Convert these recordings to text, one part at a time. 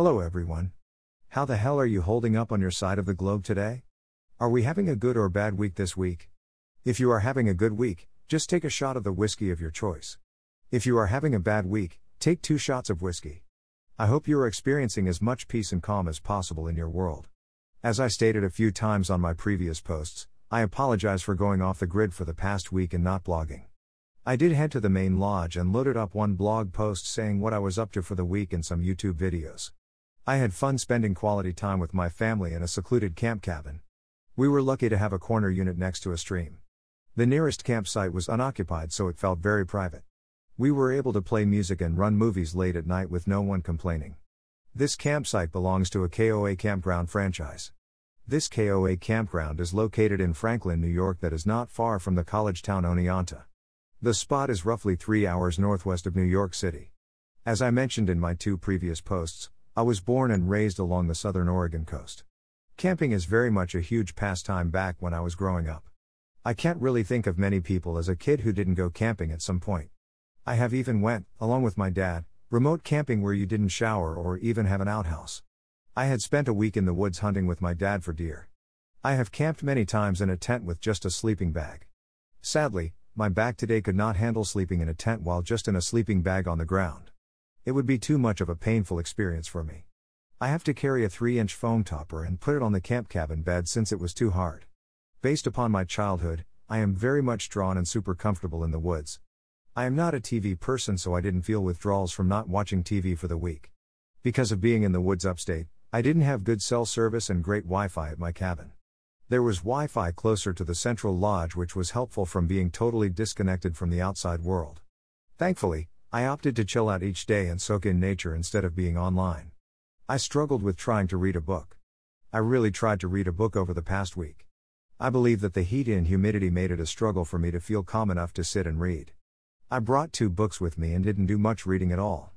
Hello everyone. How the hell are you holding up on your side of the globe today? Are we having a good or bad week this week? If you are having a good week, just take a shot of the whiskey of your choice. If you are having a bad week, take 2 shots of whiskey. I hope you are experiencing as much peace and calm as possible in your world. As I stated a few times on my previous posts, I apologize for going off the grid for the past week and not blogging. I did head to the main lodge and loaded up 1 blog post saying what I was up to for the week and some YouTube videos. I had fun spending quality time with my family in a secluded camp cabin. We were lucky to have a corner unit next to a stream. The nearest campsite was unoccupied, so it felt very private. We were able to play music and run movies late at night with no one complaining. This campsite belongs to a KOA campground franchise. This KOA campground is located in Franklin, New York, that is not far from the college town Oneonta. The spot is roughly 3 hours northwest of New York City. As I mentioned in my 2 previous posts, I was born and raised along the southern Oregon coast. Camping is very much a huge pastime back when I was growing up. I can't really think of many people as a kid who didn't go camping at some point. I have even went, along with my dad, remote camping where you didn't shower or even have an outhouse. I had spent a week in the woods hunting with my dad for deer. I have camped many times in a tent with just a sleeping bag. Sadly, my back today could not handle sleeping in a tent while just in a sleeping bag on the ground. It would be too much of a painful experience for me. I have to carry a 3-inch foam topper and put it on the camp cabin bed since it was too hard. Based upon my childhood, I am very much drawn and super comfortable in the woods. I am not a TV person, so I didn't feel withdrawals from not watching TV for the week. Because of being in the woods upstate, I didn't have good cell service and great Wi-Fi at my cabin. There was Wi-Fi closer to the central lodge, which was helpful from being totally disconnected from the outside world. Thankfully, I opted to chill out each day and soak in nature instead of being online. I struggled with trying to read a book. I really tried to read a book over the past week. I believe that the heat and humidity made it a struggle for me to feel calm enough to sit and read. I brought 2 books with me and didn't do much reading at all.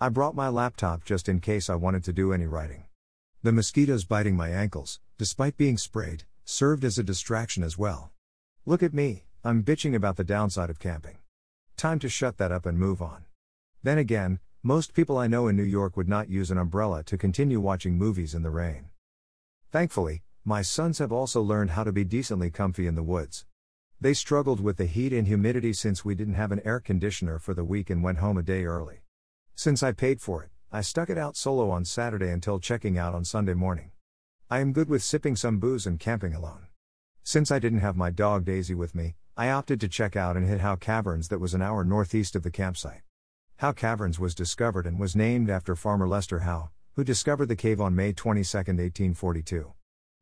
I brought my laptop just in case I wanted to do any writing. The mosquitoes biting my ankles, despite being sprayed, served as a distraction as well. Look at me, I'm bitching about the downside of camping. Time to shut that up and move on. Then again, most people I know in New York would not use an umbrella to continue watching movies in the rain. Thankfully, my sons have also learned how to be decently comfy in the woods. They struggled with the heat and humidity since we didn't have an air conditioner for the week and went home a day early. Since I paid for it, I stuck it out solo on Saturday until checking out on Sunday morning. I am good with sipping some booze and camping alone. Since I didn't have my dog Daisy with me, I opted to check out and hit Howe Caverns, that was an hour northeast of the campsite. Howe Caverns was discovered and was named after farmer Lester Howe, wwho discovered the cave on May 22, 1842.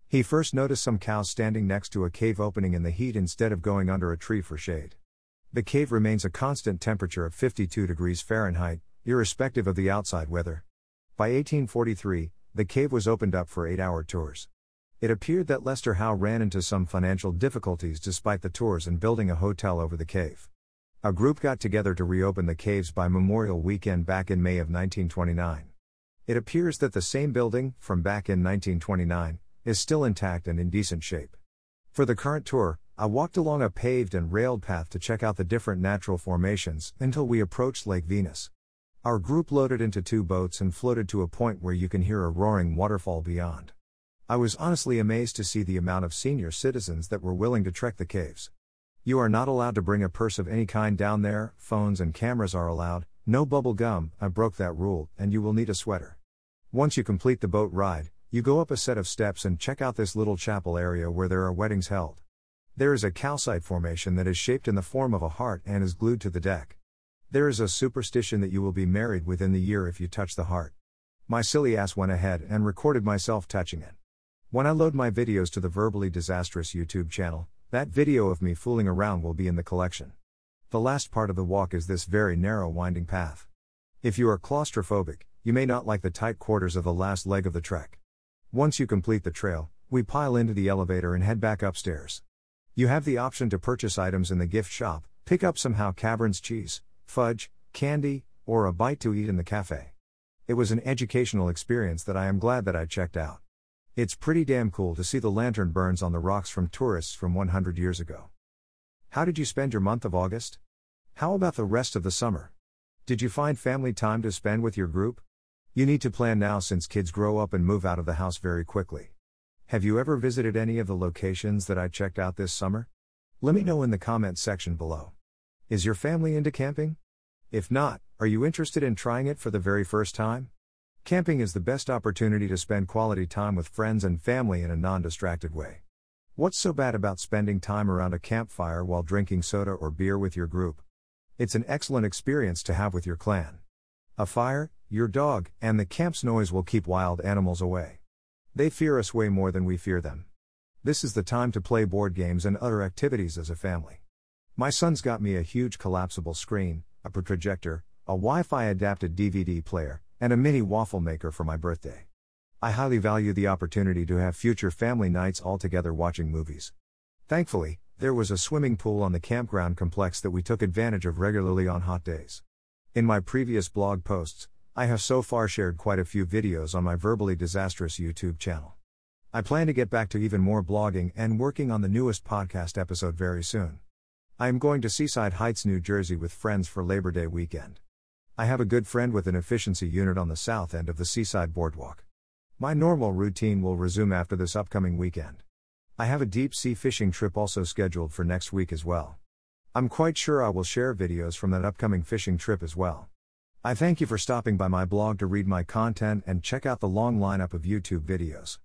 He first noticed some cows standing next to a cave opening in the heat instead of going under a tree for shade. The cave remains a constant temperature of 52 degrees Fahrenheit, irrespective of the outside weather. By 1843, the cave was opened up for 8-hour tours. It appeared that Lester Howe ran into some financial difficulties despite the tours and building a hotel over the cave. A group got together to reopen the caves by Memorial Weekend back in May of 1929. It appears that the same building, from back in 1929, is still intact and in decent shape. For the current tour, I walked along a paved and railed path to check out the different natural formations until we approached Lake Venus. Our group loaded into 2 boats and floated to a point where you can hear a roaring waterfall beyond. I was honestly amazed to see the amount of senior citizens that were willing to trek the caves. You are not allowed to bring a purse of any kind down there, phones and cameras are allowed, no bubble gum, I broke that rule, and you will need a sweater. Once you complete the boat ride, you go up a set of steps and check out this little chapel area where there are weddings held. There is a calcite formation that is shaped in the form of a heart and is glued to the deck. There is a superstition that you will be married within the year if you touch the heart. My silly ass went ahead and recorded myself touching it. When I load my videos to the Verbally Disastrous YouTube channel, that video of me fooling around will be in the collection. The last part of the walk is this very narrow winding path. If you are claustrophobic, you may not like the tight quarters of the last leg of the trek. Once you complete the trail, we pile into the elevator and head back upstairs. You have the option to purchase items in the gift shop, pick up some Howe Caverns cheese, fudge, candy, or a bite to eat in the cafe. It was an educational experience that I am glad that I checked out. It's pretty damn cool to see the lantern burns on the rocks from tourists from 100 years ago. How did you spend your month of August? How about the rest of the summer? Did you find family time to spend with your group? You need to plan now since kids grow up and move out of the house very quickly. Have you ever visited any of the locations that I checked out this summer? Let me know in the comments section below. Is your family into camping? If not, are you interested in trying it for the very first time? Camping is the best opportunity to spend quality time with friends and family in a non-distracted way. What's so bad about spending time around a campfire while drinking soda or beer with your group? It's an excellent experience to have with your clan. A fire, your dog, and the camp's noise will keep wild animals away. They fear us way more than we fear them. This is the time to play board games and other activities as a family. My son's got me a huge collapsible screen, a projector, a Wi-Fi adapted DVD player, and a mini waffle maker for my birthday. I highly value the opportunity to have future family nights all together watching movies. Thankfully, there was a swimming pool on the campground complex that we took advantage of regularly on hot days. In my previous blog posts, I have so far shared quite a few videos on my Verbally Disastrous YouTube channel. I plan to get back to even more blogging and working on the newest podcast episode very soon. I am going to Seaside Heights, New Jersey with friends for Labor Day weekend. I have a good friend with an efficiency unit on the south end of the Seaside Boardwalk. My normal routine will resume after this upcoming weekend. I have a deep-sea fishing trip also scheduled for next week as well. I'm quite sure I will share videos from that upcoming fishing trip as well. I thank you for stopping by my blog to read my content and check out the long lineup of YouTube videos.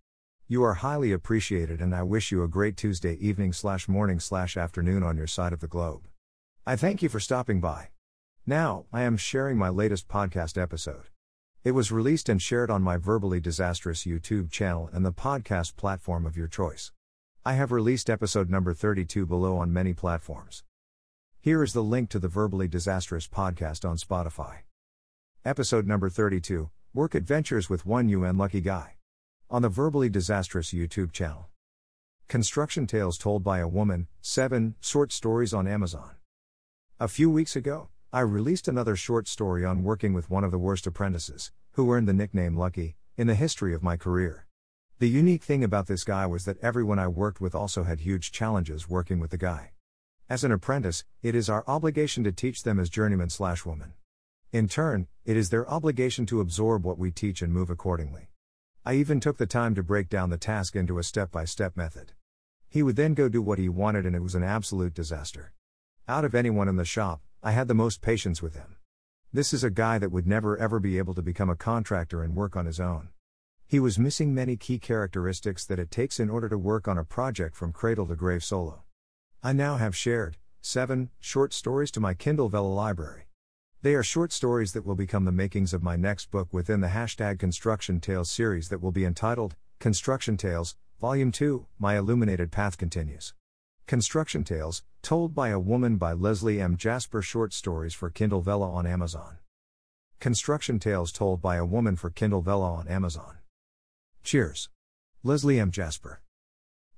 You are highly appreciated and I wish you a great Tuesday evening/morning/afternoon on your side of the globe. I thank you for stopping by. Now, I am sharing my latest podcast episode. It was released and shared on my Verbally Disastrous YouTube channel and the podcast platform of your choice. I have released episode number 32 below on many platforms. Here is the link to the Verbally Disastrous podcast on Spotify. Episode number 32, Work Adventures with One You Unlucky Guy. On the Verbally Disastrous YouTube channel. Construction Tales Told by a Woman, 7 Short Stories on Amazon. A few weeks ago, I released another short story on working with one of the worst apprentices, who earned the nickname Lucky, in the history of my career. The unique thing about this guy was that everyone I worked with also had huge challenges working with the guy. As an apprentice, it is our obligation to teach them as journeyman/woman. In turn, it is their obligation to absorb what we teach and move accordingly. I even took the time to break down the task into a step-by-step method. He would then go do what he wanted and it was an absolute disaster. Out of anyone in the shop, I had the most patience with him. This is a guy that would never ever be able to become a contractor and work on his own. He was missing many key characteristics that it takes in order to work on a project from cradle to grave solo. I now have shared 7 short stories to my Kindle Vella library. They are short stories that will become the makings of my next book within the hashtag Construction Tales series that will be entitled, Construction Tales, Volume 2, My Illuminated Path Continues. Construction Tales, Told by a Woman by Leslie M. Jasper Short Stories for Kindle Vella on Amazon. Construction Tales Told by a Woman for Kindle Vella on Amazon. Cheers. Leslie M. Jasper.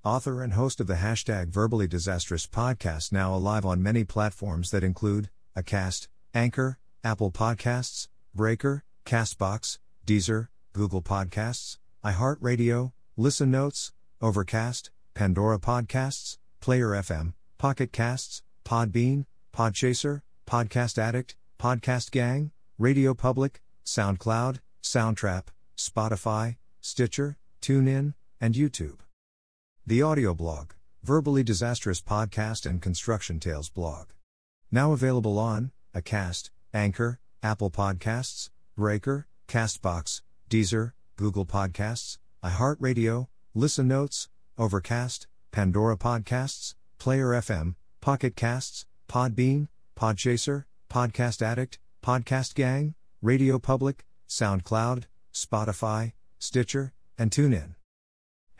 Author and host of the hashtag Verbally Disastrous podcast now alive on many platforms that include, Acast, Anchor, Apple Podcasts, Breaker, Castbox, Deezer, Google Podcasts, iHeartRadio, Listen Notes, Overcast, Pandora Podcasts, Player FM, Pocket Casts, Podbean, Podchaser, Podcast Addict, Podcast Gang, Radio Public, SoundCloud, Soundtrap, Spotify, Stitcher, TuneIn, and YouTube. The audio blog, Verbally Disastrous podcast and Construction Tales blog. Now available on Acast, Anchor, Apple Podcasts, Breaker, Castbox, Deezer, Google Podcasts, iHeartRadio, Listen Notes, Overcast, Pandora Podcasts, Player FM, Pocket Casts, Podbean, Podchaser, Podcast Addict, Podcast Gang, Radio Public, SoundCloud, Spotify, Stitcher, and TuneIn.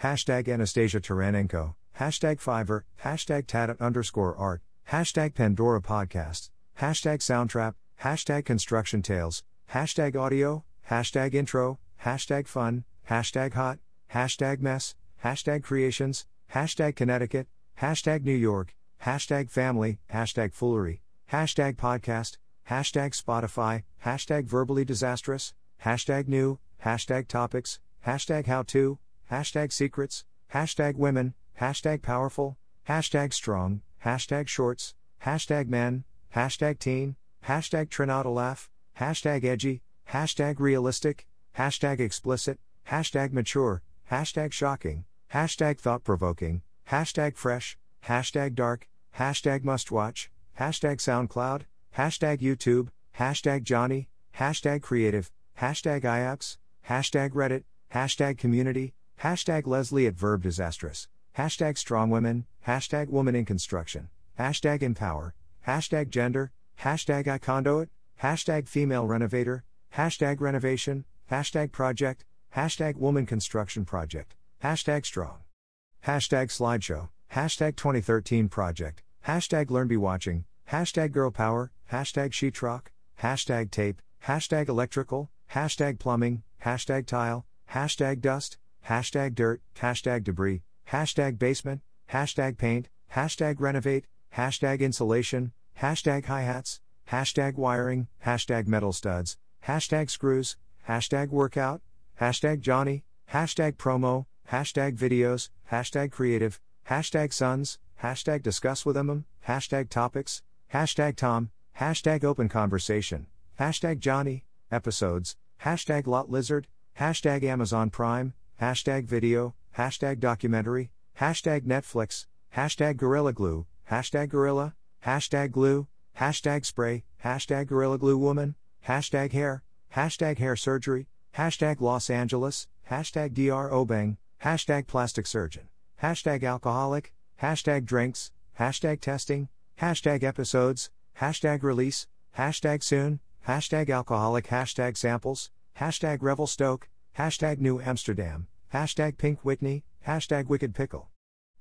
Hashtag Anastasia Taranenko, hashtag Fiverr, hashtag #Tada_art, hashtag Pandora Podcasts, hashtag Soundtrap, hashtag Construction Tales, hashtag Audio, hashtag Intro, hashtag Fun, hashtag Hot, hashtag Mess, hashtag Creations, hashtag Connecticut, hashtag New York, hashtag Family, hashtag Foolery, hashtag Podcast, hashtag Spotify, hashtag Verbally Disastrous, hashtag New, hashtag Topics, hashtag How To, hashtag Secrets, hashtag Women, hashtag Powerful, hashtag Strong, hashtag Shorts, hashtag Men, hashtag Teen, hashtag Try Not to Laugh, hashtag Edgy, hashtag Realistic, hashtag explicit, hashtag mature, hashtag shocking, hashtag thought-provoking, hashtag fresh, hashtag dark, hashtag must-watch, hashtag SoundCloud, hashtag YouTube, hashtag Johnny, hashtag creative, hashtag IOPS, hashtag Reddit, hashtag community, hashtag Leslie at Verb Disastrous, hashtag strong women, hashtag woman in construction, hashtag empower, hashtag gender, hashtag iConduit, hashtag female renovator, hashtag renovation, hashtag project, hashtag woman construction project, hashtag strong, hashtag slideshow, hashtag 2013 project, hashtag learn be watching, hashtag girl power, hashtag sheetrock, hashtag tape, hashtag electrical, hashtag plumbing, hashtag tile, hashtag dust, hashtag dirt, hashtag debris, hashtag basement, hashtag paint, hashtag renovate, hashtag insulation, hashtag hi-hats, hashtag wiring, hashtag metal studs, hashtag screws, hashtag workout, hashtag Johnny, hashtag promo, hashtag videos, hashtag creative, hashtag sons, hashtag discuss with them, hashtag topics, hashtag Tom, hashtag open conversation, hashtag Johnny, episodes, hashtag lot lizard, hashtag Amazon Prime, hashtag video, hashtag documentary, hashtag Netflix, hashtag gorilla glue, hashtag gorilla, hashtag glue, hashtag spray, hashtag gorilla glue woman, hashtag hair surgery, hashtag Los Angeles, hashtag DR Obang, hashtag plastic surgeon, hashtag alcoholic, hashtag drinks, hashtag testing, hashtag episodes, hashtag release, hashtag soon, hashtag alcoholic, hashtag samples, hashtag Revelstoke, hashtag New Amsterdam, hashtag Pink Whitney, hashtag Wicked Pickle,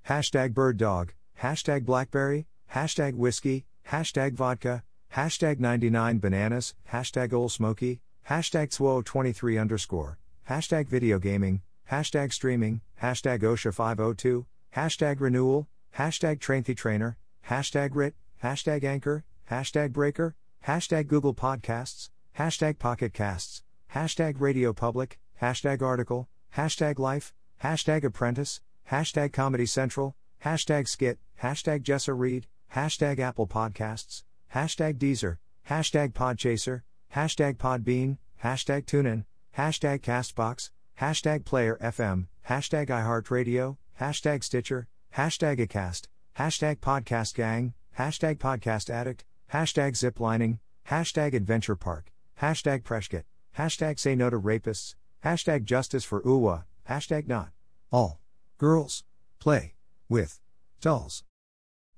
hashtag Bird Dog, hashtag Blackberry, hashtag Whiskey, hashtag Vodka, hashtag 99 Bananas, hashtag Old Smoky, hashtag Two23 _ hashtag Video Gaming, hashtag Streaming, hashtag OSHA 502, hashtag Renewal, hashtag Trainthy Trainer, hashtag Writ, hashtag Anchor, hashtag Breaker, hashtag Google Podcasts, hashtag Pocket Casts, hashtag Radio Public, hashtag Article, hashtag Life, hashtag Apprentice, hashtag Comedy Central, hashtag Skit, hashtag Jessa Reed, hashtag Apple Podcasts, hashtag Deezer, hashtag Podchaser, hashtag Podbean, hashtag TuneIn, hashtag Castbox, hashtag Player FM, hashtag iHeartRadio, hashtag Stitcher, hashtag Acast, hashtag Podcast Gang, hashtag Podcast Addict, hashtag Ziplining, hashtag Adventure Park, hashtag Preshkit, hashtag Say No to Rapists, hashtag Justice for Uwa, hashtag Not All Girls Play With Dolls,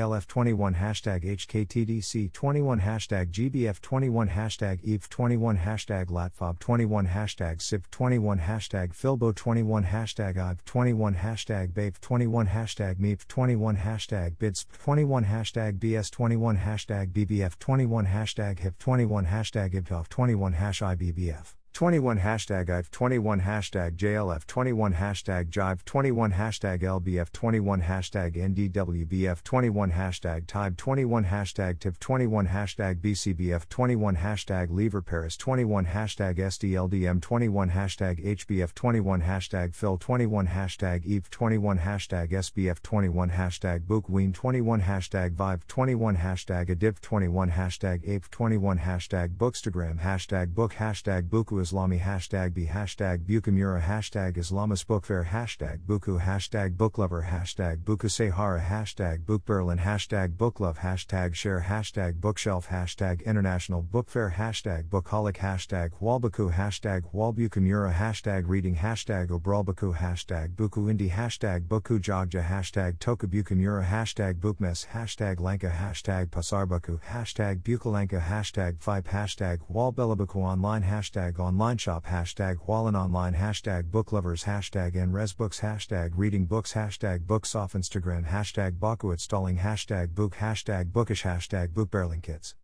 LF21, hashtag HKTDC21, hashtag GBF21, hashtag EVE21, hashtag LATFOB21, hashtag SIP21, hashtag Philbo21, hashtag IVE21, hashtag BAPE21, hashtag MEEP21, hashtag BIDSP21, hashtag BS21, hashtag BBF21, hashtag HIP21, hashtag IBTOF21, hash IBBF 21, hashtag IF21, hashtag JLF21, hashtag Jive21, hashtag LBF21, hashtag NDWBF21, hashtag Tybe21, hashtag TIP21, hashtag BCBF21, hashtag LeverParis21, hashtag SDLDM21, hashtag HBF21, hashtag Phil21, hashtag EVE21, hashtag SBF21, hashtag BookWeen21, hashtag Vive21, hashtag Adib21, hashtag Ape21, hashtag Bookstagram, hashtag Book, hashtag Buku Islami, hashtag B, hashtag Bukamura, hashtag Islamist Book Fair, hashtag Buku, hashtag Booklover, hashtag Buku Sahara, hashtag Book Berlin, hashtag Booklove, hashtag Share, hashtag Bookshelf, hashtag International Book Fair, hashtag Bookholic, hashtag Walbuku, hashtag Walbukamura, hashtag Reading, hashtag Obralbuku, hashtag Buku Indi, hashtag Buku Jogja, hashtag Tokabukamura, hashtag Bookmess, hashtag Lanka, hashtag Pasarbuku, hashtag Bukalanka, hashtag Fipe, hashtag Walbelabuku online, hashtag online shop, hashtag Wallen online, hashtag book lovers, hashtag NRES books, hashtag reading books, hashtag books off Instagram, hashtag Baku at stalling, hashtag book, hashtag bookish, hashtag book barreling kids.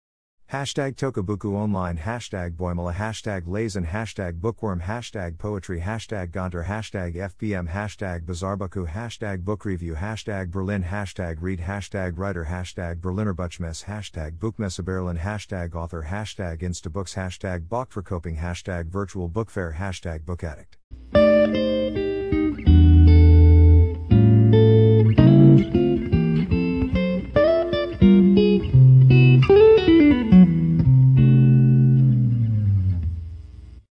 Hashtag Tokabuku Online, hashtag Boimala, hashtag Lazen, hashtag Bookworm, hashtag Poetry, hashtag Gonter, hashtag FBM, hashtag Bazarbuku, hashtag Book Review, hashtag Berlin, hashtag Read, hashtag Writer, hashtag Berliner Buchmesse, hashtag Buchmesse Berlin, hashtag Author, hashtag Instabooks, hashtag Bock for Coping, hashtag Virtual Book Fair, hashtag Book Addict.